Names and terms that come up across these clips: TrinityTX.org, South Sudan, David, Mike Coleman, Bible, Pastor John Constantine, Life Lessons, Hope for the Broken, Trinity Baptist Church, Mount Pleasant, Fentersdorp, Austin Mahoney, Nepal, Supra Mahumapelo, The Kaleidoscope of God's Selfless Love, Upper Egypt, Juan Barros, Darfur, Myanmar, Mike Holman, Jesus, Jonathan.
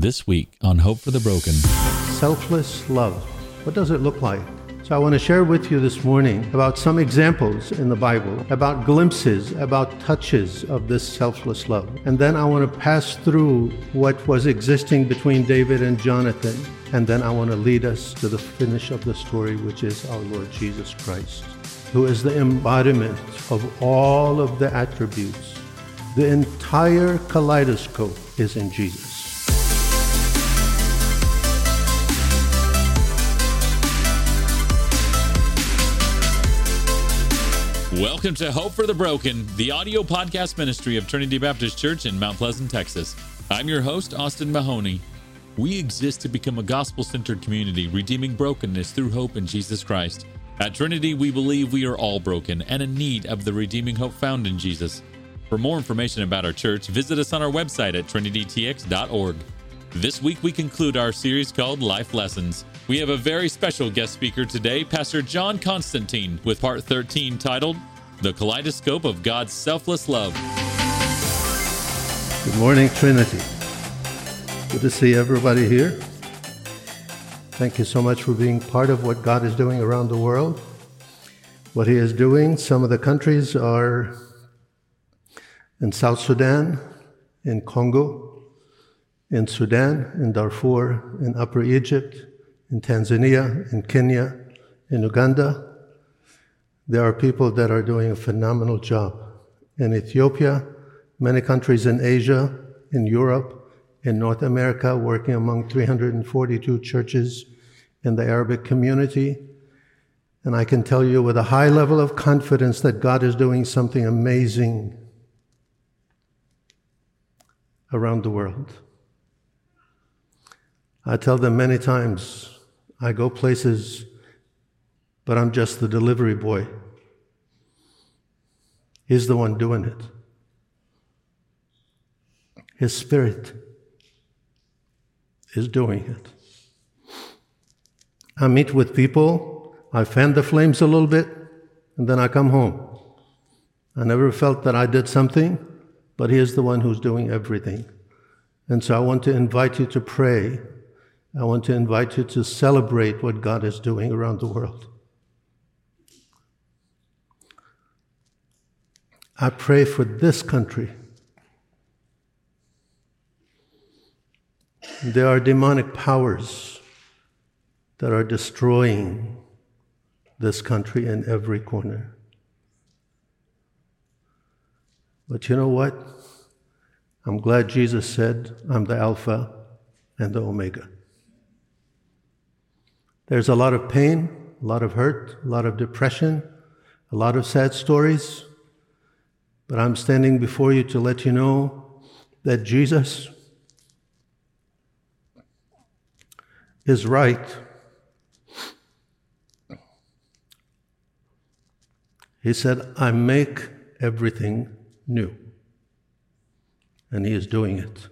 this week on Hope for the Broken. Selfless love. What does it look like? So I want to share with you this morning about some examples in the Bible, about glimpses, about touches of this selfless love. And then I want to pass through what was existing between David and Jonathan. And then I want to lead us to the finish of the story, which is our Lord Jesus Christ, who is the embodiment of all of the attributes. The entire kaleidoscope is in Jesus. Welcome to Hope for the Broken, the audio podcast ministry of Trinity Baptist Church in Mount Pleasant, Texas. I'm your host, Austin Mahoney. We exist to become a gospel-centered community, redeeming brokenness through hope in Jesus Christ. At Trinity, we believe we are all broken and in need of the redeeming hope found in Jesus. For more information about our church, visit us on our website at TrinityTX.org. This week, we conclude our series called Life Lessons. We have a very special guest speaker today, Pastor John Constantine, with Part 13 titled, The Kaleidoscope of God's Selfless Love. Good morning, Trinity. Good to see everybody here. Thank you so much for being part of what God is doing around the world. What He is doing, some of the countries are in South Sudan, in Congo, in Sudan, in Darfur, in Upper Egypt, in Tanzania, in Kenya, in Uganda. There are people that are doing a phenomenal job. In Ethiopia, many countries in Asia, in Europe, in North America, working among 342 churches in the Arabic community. And I can tell you with a high level of confidence that God is doing something amazing around the world. I tell them many times, I go places, but I'm just the delivery boy. He's the one doing it. His Spirit is doing it. I meet with people, I fan the flames a little bit, and then I come home. I never felt that I did something, but He is the one who's doing everything. And so I want to invite you to pray. I want to invite you to celebrate what God is doing around the world. I pray for this country. There are demonic powers that are destroying this country in every corner. But you know what? I'm glad Jesus said, I'm the Alpha and the Omega. There's a lot of pain, a lot of hurt, a lot of depression, a lot of sad stories. But I'm standing before you to let you know that Jesus is right. He said, I make everything new. And He is doing it.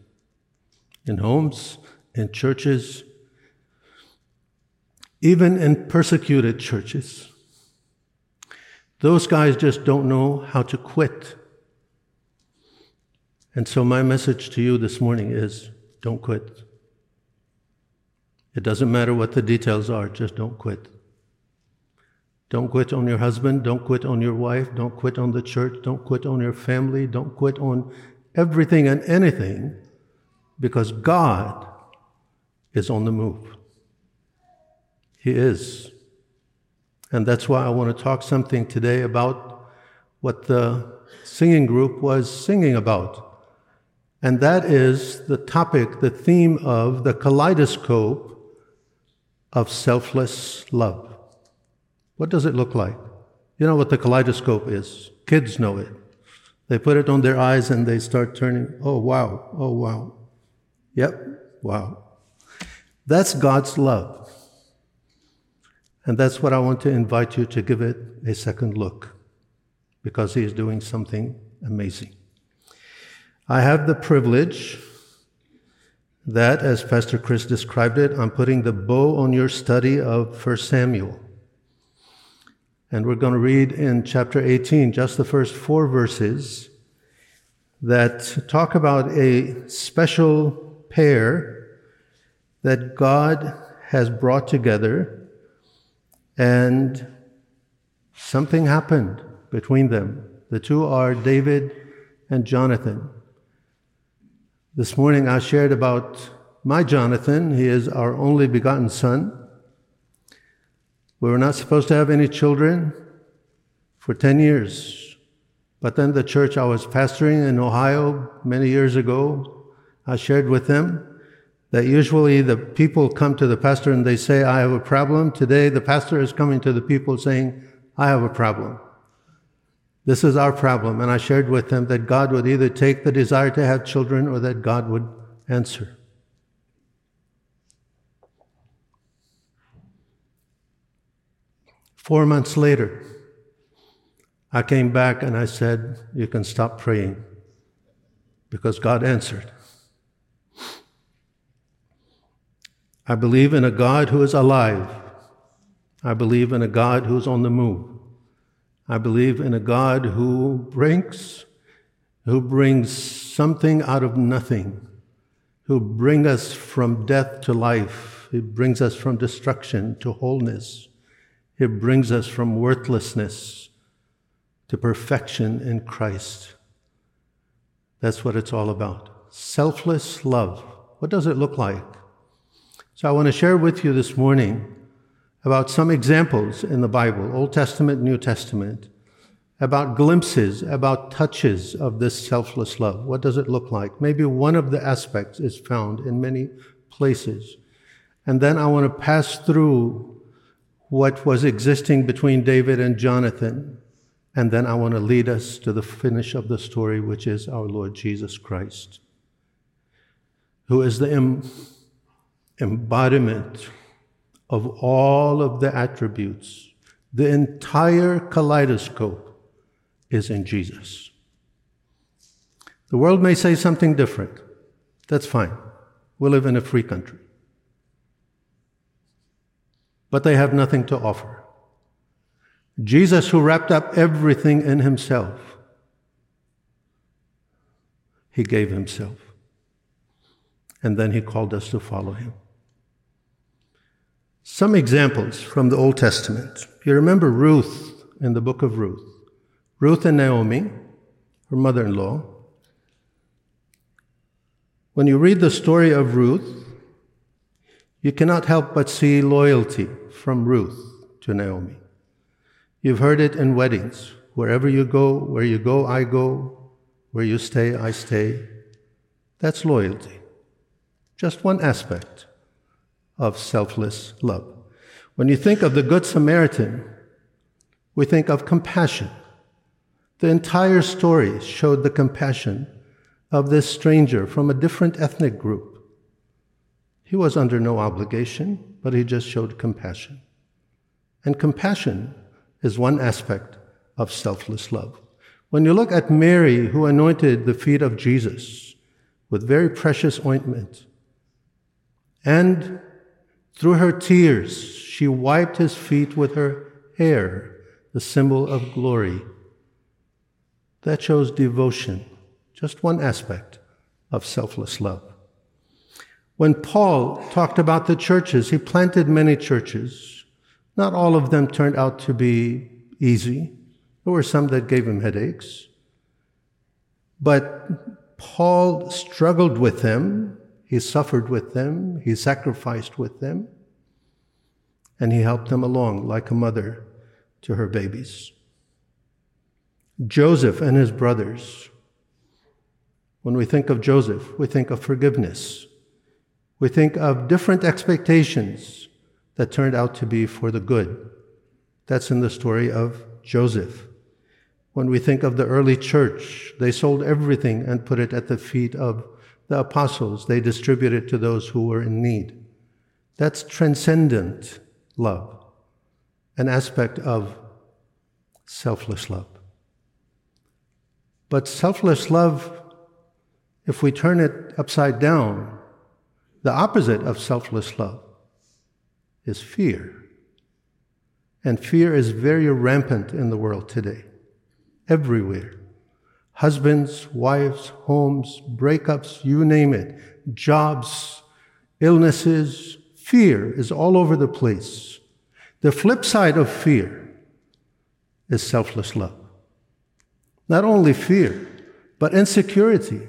In homes, in churches, even in persecuted churches. Those guys just don't know how to quit. And so my message to you this morning is, don't quit. It doesn't matter what the details are, just don't quit. Don't quit on your husband, don't quit on your wife, don't quit on the church, don't quit on your family, don't quit on everything and anything, because God is on the move. He is. And that's why I want to talk something today about what the singing group was singing about. And that is the topic, the theme of the kaleidoscope of selfless love. What does it look like? You know what the kaleidoscope is. Kids know it. They put it on their eyes and they start turning. Oh, wow. Oh, wow. Yep. Wow. That's God's love. And that's what I want to invite you to give it a second look, because He is doing something amazing. I have the privilege that, as Pastor Chris described it, I'm putting the bow on your study of 1 Samuel. And we're going to read in chapter 18, just the first four verses that talk about a special pair that God has brought together, and something happened between them. The two are David and Jonathan. This morning I shared about my Jonathan. He is our only begotten son. We were not supposed to have any children for 10 years. But then the church I was pastoring in Ohio many years ago, I shared with them that usually the people come to the pastor and they say, I have a problem. Today the pastor is coming to the people saying, I have a problem. This is our problem. And I shared with them that God would either take the desire to have children or that God would answer. Four months later, I came back and I said, you can stop praying because God answered. I believe in a God who is alive. I believe in a God who is on the move. I believe in a God who brings something out of nothing, who brings us from death to life. He brings us from destruction to wholeness. He brings us from worthlessness to perfection in Christ. That's what it's all about. Selfless love. What does it look like? So I want to share with you this morning about some examples in the Bible, Old Testament, New Testament, about glimpses, about touches of this selfless love. What does it look like? Maybe one of the aspects is found in many places. And then I want to pass through what was existing between David and Jonathan. And then I want to lead us to the finish of the story, which is our Lord Jesus Christ, who is the embodiment of all of the attributes. The entire kaleidoscope is in Jesus. The world may say something different. That's fine. We live in a free country. But they have nothing to offer. Jesus, who wrapped up everything in himself, he gave himself. And then he called us to follow him. Some examples from the Old Testament. You remember Ruth in the book of Ruth. Ruth and Naomi, her mother-in-law. When you read the story of Ruth, you cannot help but see loyalty from Ruth to Naomi. You've heard it in weddings. Wherever you go, where you go, I go. Where you stay, I stay. That's loyalty. Just one aspect of selfless love. When you think of the Good Samaritan, we think of compassion. The entire story showed the compassion of this stranger from a different ethnic group. He was under no obligation, but he just showed compassion. And compassion is one aspect of selfless love. When you look at Mary, who anointed the feet of Jesus with very precious ointment, and through her tears, she wiped his feet with her hair, the symbol of glory. That shows devotion, just one aspect of selfless love. When Paul talked about the churches, he planted many churches. Not all of them turned out to be easy. There were some that gave him headaches. But Paul struggled with them. He suffered with them, he sacrificed with them, and he helped them along like a mother to her babies. Joseph and his brothers. When we think of Joseph, we think of forgiveness. We think of different expectations that turned out to be for the good. That's in the story of Joseph. When we think of the early church, they sold everything and put it at the feet of the apostles. They distributed to those who were in need. That's transcendent love, an aspect of selfless love. But selfless love, if we turn it upside down, the opposite of selfless love is fear. And fear is very rampant in the world today, everywhere. Husbands, wives, homes, breakups, you name it, jobs, illnesses, fear is all over the place. The flip side of fear is selfless love. Not only fear, but insecurity.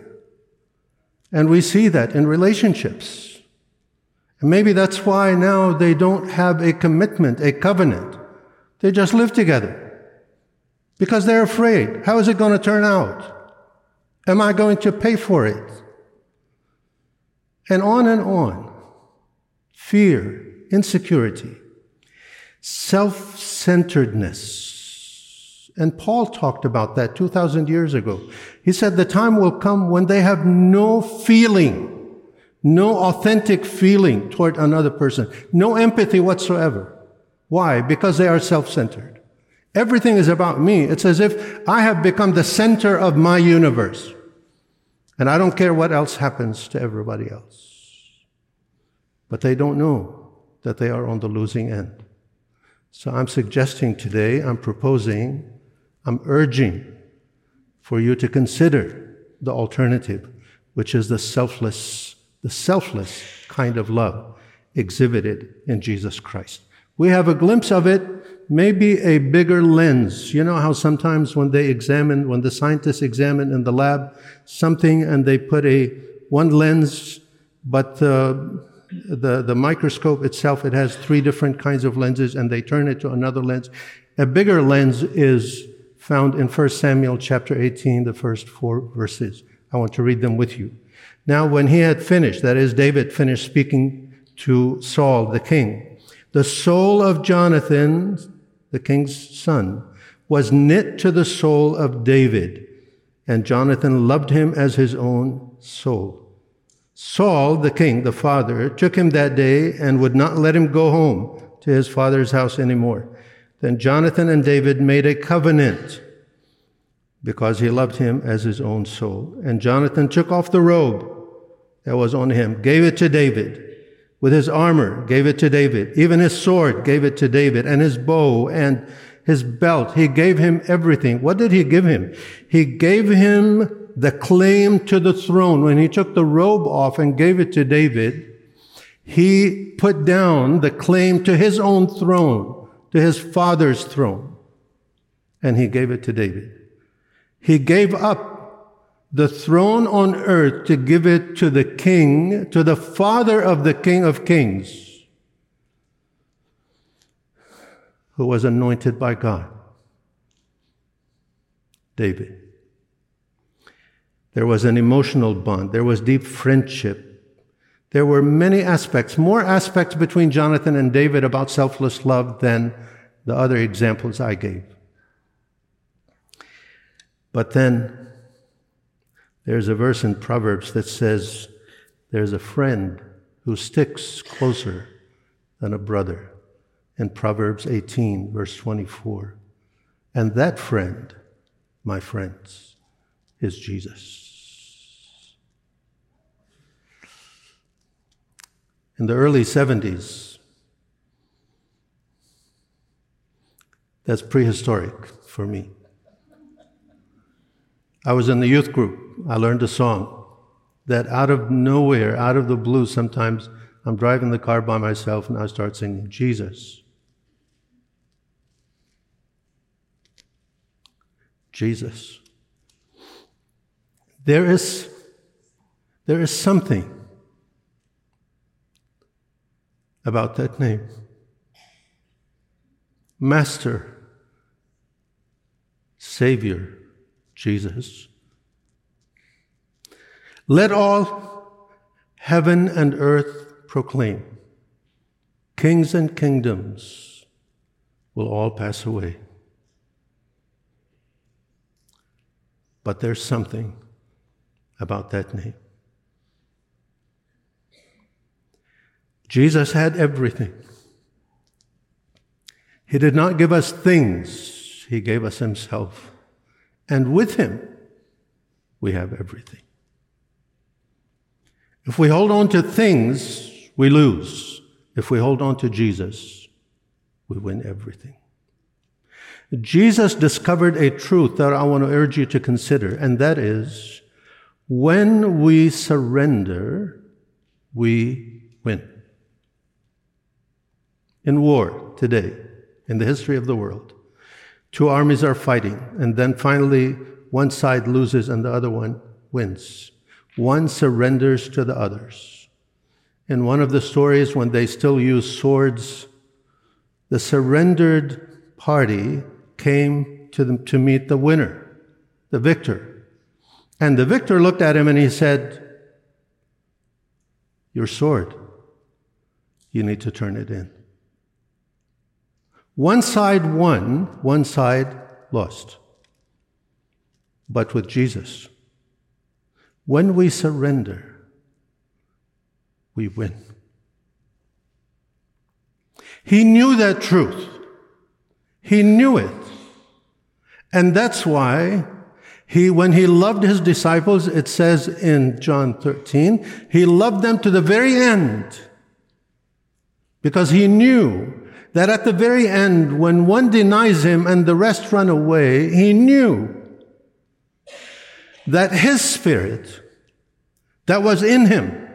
And we see that in relationships. And maybe that's why now they don't have a commitment, a covenant. They just live together. Because they're afraid. How is it going to turn out? Am I going to pay for it? And on. Fear, insecurity, self-centeredness. And Paul talked about that 2,000 years ago. He said the time will come when they have no feeling, no authentic feeling toward another person, no empathy whatsoever. Why? Because they are self-centered. Everything is about me. It's as if I have become the center of my universe. And I don't care what else happens to everybody else. But they don't know that they are on the losing end. So I'm suggesting today, I'm proposing, I'm urging for you to consider the alternative, which is the selfless kind of love exhibited in Jesus Christ. We have a glimpse of it. Maybe a bigger lens. You know how sometimes when the scientists examine in the lab something and they put one lens, but the microscope itself, it has three different kinds of lenses, and they turn it to another lens. A bigger lens is found in 1 Samuel chapter 18, the first four verses. I want to read them with you. Now, when he had finished, that is, David finished speaking to Saul, the king, the soul of Jonathan, the king's son, was knit to the soul of David, and Jonathan loved him as his own soul. Saul, the king, the father, took him that day and would not let him go home to his father's house anymore. Then Jonathan and David made a covenant because he loved him as his own soul. And Jonathan took off the robe that was on him, gave it to David. With his armor, gave it to David. Even his sword, gave it to David. And his bow and his belt. He gave him everything. What did he give him? He gave him the claim to the throne. When he took the robe off and gave it to David, he put down the claim to his own throne, to his father's throne. And he gave it to David. He gave up the throne on earth to give it to the king, to the father of the King of Kings, who was anointed by God, David. There was an emotional bond. There was deep friendship. There were many aspects, more aspects between Jonathan and David about selfless love than the other examples I gave. But then, there's a verse in Proverbs that says, there's a friend who sticks closer than a brother. In Proverbs 18, verse 24. And that friend, my friends, is Jesus. In the early 70s, that's prehistoric for me. I was in the youth group. I learned a song that out of nowhere, out of the blue, sometimes I'm driving the car by myself and I start singing, Jesus. Jesus. There is something about that name. Master, Savior, Jesus. Let all heaven and earth proclaim, kings and kingdoms will all pass away. But there's something about that name. Jesus had everything. He did not give us things. He gave us himself. And with him, we have everything. If we hold on to things, we lose. If we hold on to Jesus, we win everything. Jesus discovered a truth that I want to urge you to consider, and that is, when we surrender, we win. In war today, in the history of the world, two armies are fighting, and then finally one side loses and the other one wins. One surrenders to the others. In one of the stories, when they still use swords, the surrendered party came to meet the winner, the victor. And the victor looked at him and he said, "Your sword, you need to turn it in." One side won, one side lost. But with Jesus, when we surrender, we win. He knew that truth. He knew it. And that's why when he loved his disciples, it says in John 13, he loved them to the very end, because he knew that at the very end, when one denies him and the rest run away, he knew that his spirit that was in him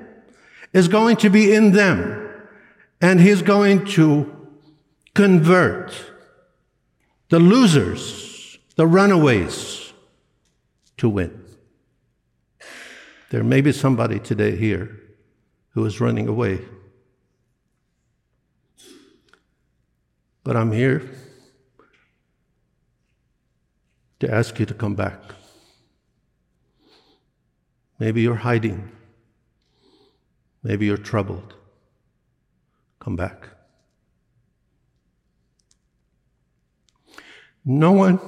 is going to be in them, and he's going to convert the losers, the runaways, to win. There may be somebody today here who is running away. But I'm here to ask you to come back. Maybe you're hiding. Maybe you're troubled. Come back. No one,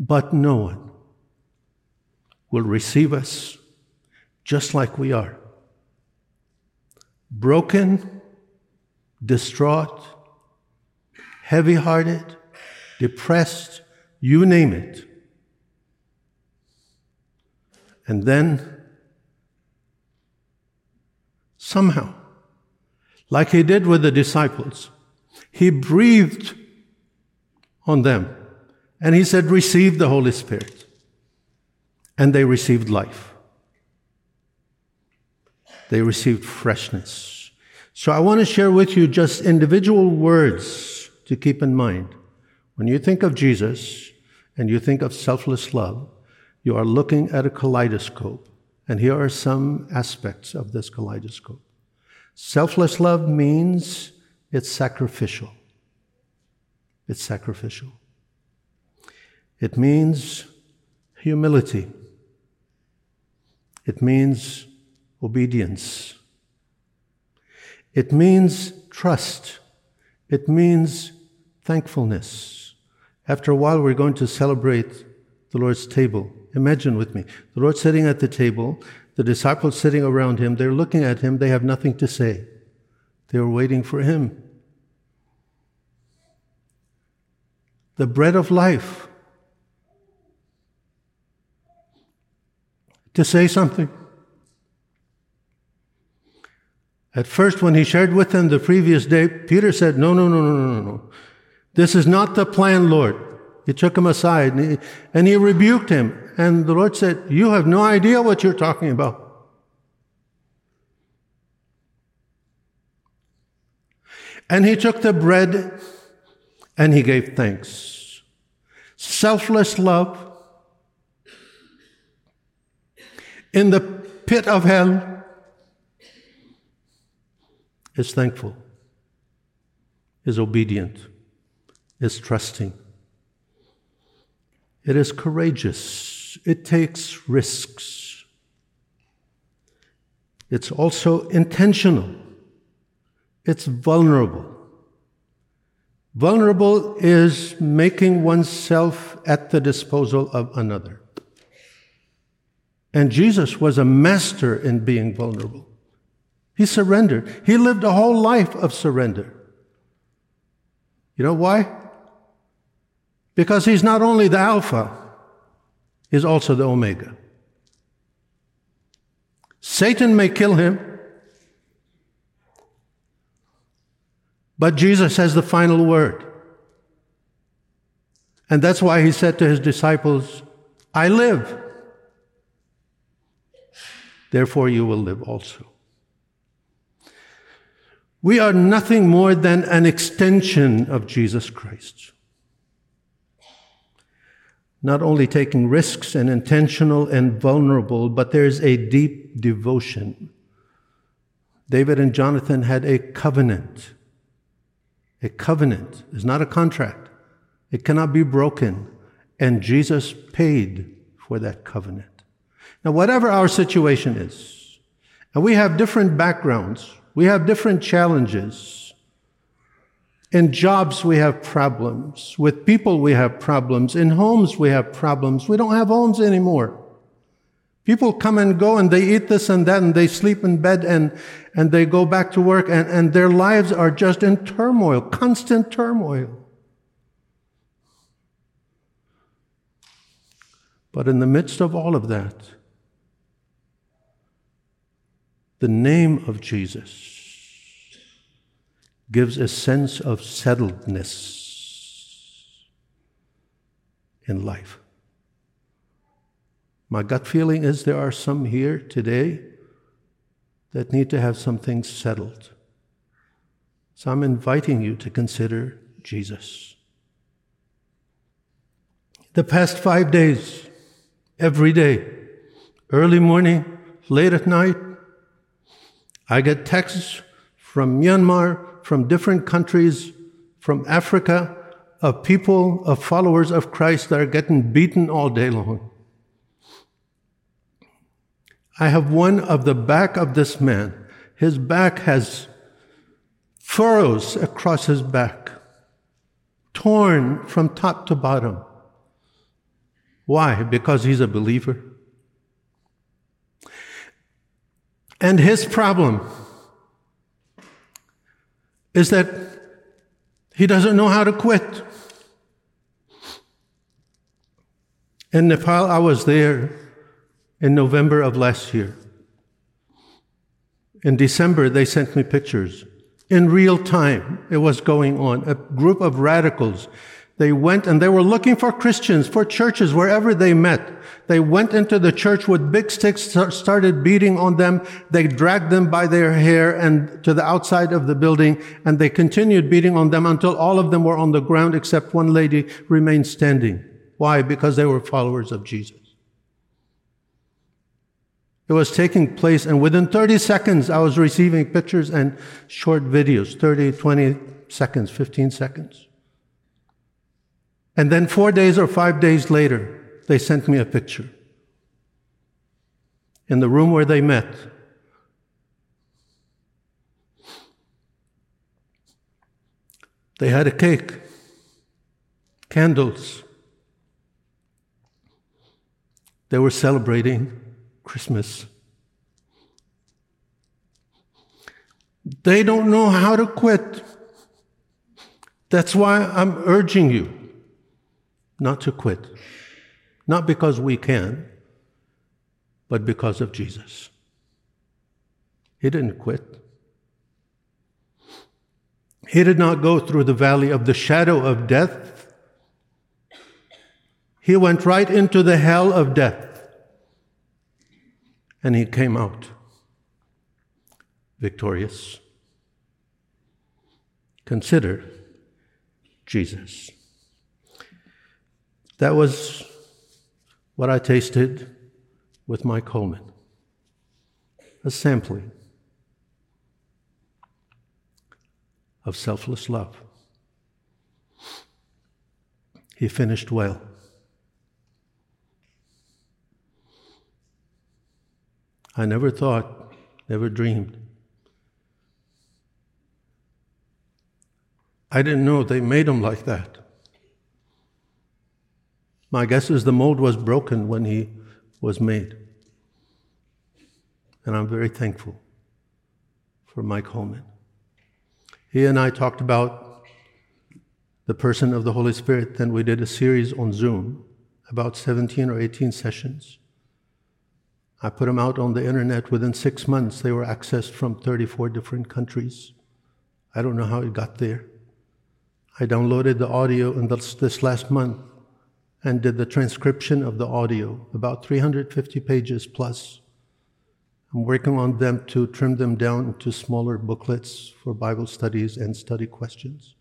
but no one, will receive us just like we are. Broken, distraught, heavy-hearted, depressed, you name it. And then, somehow, like he did with the disciples, he breathed on them. And he said, "Receive the Holy Spirit." And they received life. They received freshness. So I want to share with you just individual words to keep in mind. When you think of Jesus and you think of selfless love, you are looking at a kaleidoscope, and here are some aspects of this kaleidoscope. Selfless love means it's sacrificial. It's sacrificial. It means humility. It means obedience. It means trust. It means thankfulness. After a while, we're going to celebrate the Lord's table. Imagine with me, the Lord sitting at the table, the disciples sitting around him, they're looking at him, they have nothing to say. They are waiting for him. The bread of life. To say something. At first, when he shared with them the previous day, Peter said, No. This is not the plan, Lord. He took him aside and he rebuked him. And the Lord said, "You have no idea what you're talking about." And he took the bread and he gave thanks. Selfless love. In the pit of hell is thankful, is obedient, is trusting. It is courageous. It takes risks. It's also intentional. It's vulnerable. Vulnerable is making oneself at the disposal of another. And Jesus was a master in being vulnerable. He surrendered. He lived a whole life of surrender. You know why? Because he's not only the Alpha, he's also the Omega. Satan may kill him, but Jesus has the final word. And that's why he said to his disciples, "I live. Therefore you will live also." We are nothing more than an extension of Jesus Christ. Not only taking risks and intentional and vulnerable, but there's a deep devotion. David and Jonathan had a covenant. A covenant is not a contract. It cannot be broken. And Jesus paid for that covenant. Now, whatever our situation is, and we have different backgrounds, we have different challenges. In jobs, we have problems. With people, we have problems. In homes, we have problems. We don't have homes anymore. People come and go, and they eat this and that, and they sleep in bed, and they go back to work, and their lives are just in turmoil, constant turmoil. But in the midst of all of that, the name of Jesus gives a sense of settledness in life. My gut feeling is there are some here today that need to have something settled. So I'm inviting you to consider Jesus. The past 5 days, every day, early morning, late at night, I get texts from Myanmar, from different countries, from Africa, of people, of followers of Christ that are getting beaten all day long. I have one of the back of this man. His back has furrows across his back, torn from top to bottom. Why? Because he's a believer. And his problem is that he doesn't know how to quit. In Nepal, I was there in November of last year. In December, they sent me pictures. In real time, it was going on. A group of radicals. They went and they were looking for Christians, for churches, wherever they met. They went into the church with big sticks, started beating on them. They dragged them by their hair and to the outside of the building, and they continued beating on them until all of them were on the ground except one lady remained standing. Why? Because they were followers of Jesus. It was taking place, and within 30 seconds, I was receiving pictures and short videos, 30, 20 seconds, 15 seconds. And then 4 days or 5 days later, they sent me a picture in the room where they met. They had a cake, candles. They were celebrating Christmas. They don't know how to quit. That's why I'm urging you not to quit, not because we can, but because of Jesus. He didn't quit. He did not go through the valley of the shadow of death. He went right into the hell of death, and he came out victorious. Consider Jesus. That was what I tasted with Mike Coleman, a sampling of selfless love. He finished well. I never thought, never dreamed. I didn't know they made him like that. My guess is the mold was broken when he was made. And I'm very thankful for Mike Holman. He and I talked about the person of the Holy Spirit. Then we did a series on Zoom, about 17 or 18 sessions. I put them out on the internet. Within 6 months, they were accessed from 34 different countries. I don't know how it got there. I downloaded the audio in this last month and did the transcription of the audio, about 350 pages plus. I'm working on them to trim them down into smaller booklets for Bible studies and study questions.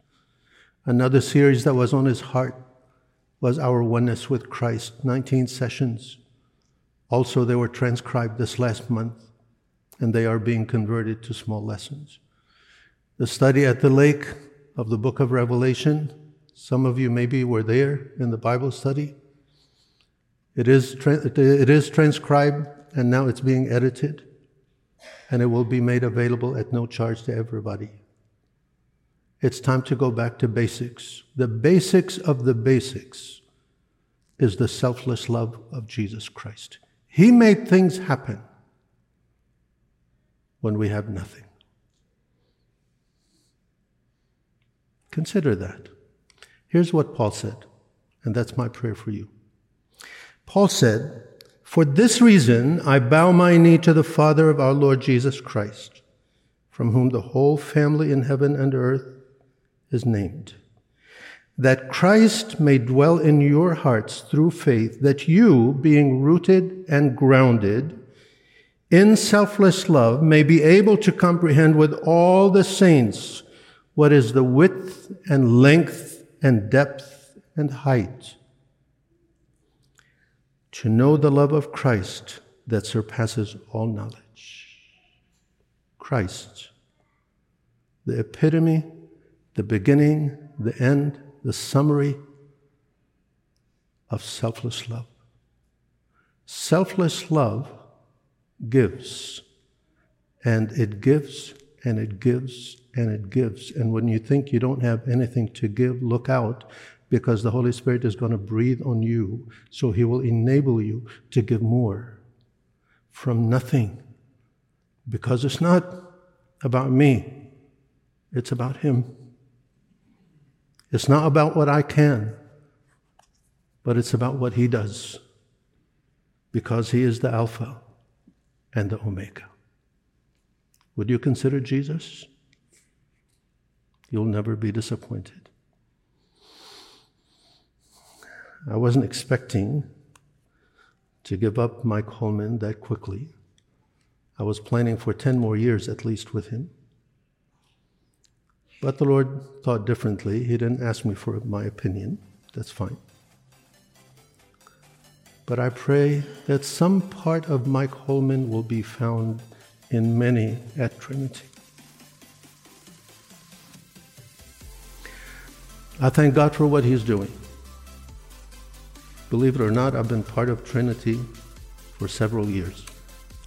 Another series that was on his heart was Our Oneness with Christ, 19 sessions. Also, they were transcribed this last month, and they are being converted to small lessons. The study at the lake of the book of Revelation, some of you maybe were there in the Bible study. It is transcribed, and now it's being edited, and it will be made available at no charge to everybody. It's time to go back to basics. The basics of the basics is the selfless love of Jesus Christ. He made things happen when we have nothing. Consider that. Here's what Paul said, and that's my prayer for you. Paul said, "For this reason, I bow my knee to the Father of our Lord Jesus Christ, from whom the whole family in heaven and earth is named, that Christ may dwell in your hearts through faith, that you, being rooted and grounded in selfless love, may be able to comprehend with all the saints what is the width and length and depth and height, to know the love of Christ that surpasses all knowledge." Christ, the epitome, the beginning, the end, the summary of selfless love. Selfless love gives, and it gives, and it gives, and it gives. And when you think you don't have anything to give, look out, because the Holy Spirit is going to breathe on you, so He will enable you to give more from nothing, because it's not about me, it's about Him. It's not about what I can, but it's about what He does, because He is the Alpha and the Omega. Would you consider Jesus? You'll never be disappointed. I wasn't expecting to give up Mike Holman that quickly. I was planning for 10 more years at least with him. But the Lord thought differently. He didn't ask me for my opinion. That's fine. But I pray that some part of Mike Holman will be found in many at Trinity. I thank God for what He's doing. Believe it or not, I've been part of Trinity for several years.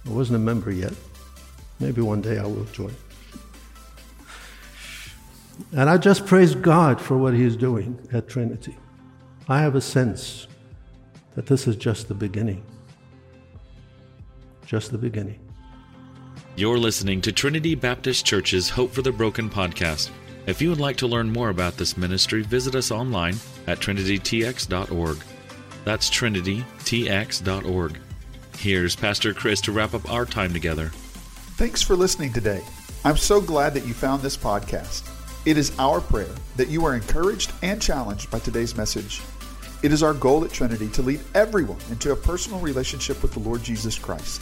I wasn't a member yet. Maybe one day I will join. And I just praise God for what He's doing at Trinity. I have a sense that this is just the beginning. Just the beginning. You're listening to Trinity Baptist Church's Hope for the Broken podcast. If you would like to learn more about this ministry, visit us online at TrinityTX.org. That's TrinityTX.org. Here's Pastor Chris to wrap up our time together. Thanks for listening today. I'm so glad that you found this podcast. It is our prayer that you are encouraged and challenged by today's message. It is our goal at Trinity to lead everyone into a personal relationship with the Lord Jesus Christ.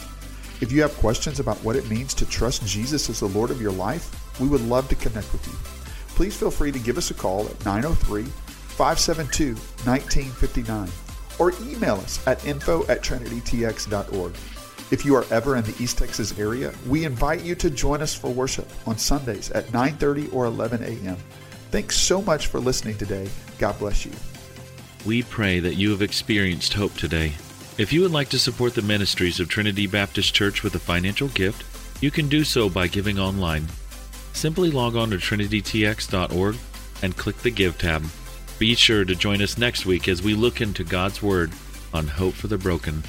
If you have questions about what it means to trust Jesus as the Lord of your life, we would love to connect with you. Please feel free to give us a call at 903-572-1959 or email us at info@trinitytx.org. If you are ever in the East Texas area, we invite you to join us for worship on Sundays at 9:30 or 11 a.m. Thanks so much for listening today. God bless you. We pray that you have experienced hope today. If you would like to support the ministries of Trinity Baptist Church with a financial gift, you can do so by giving online. Simply log on to trinitytx.org and click the Give tab. Be sure to join us next week as we look into God's Word on Hope for the Broken.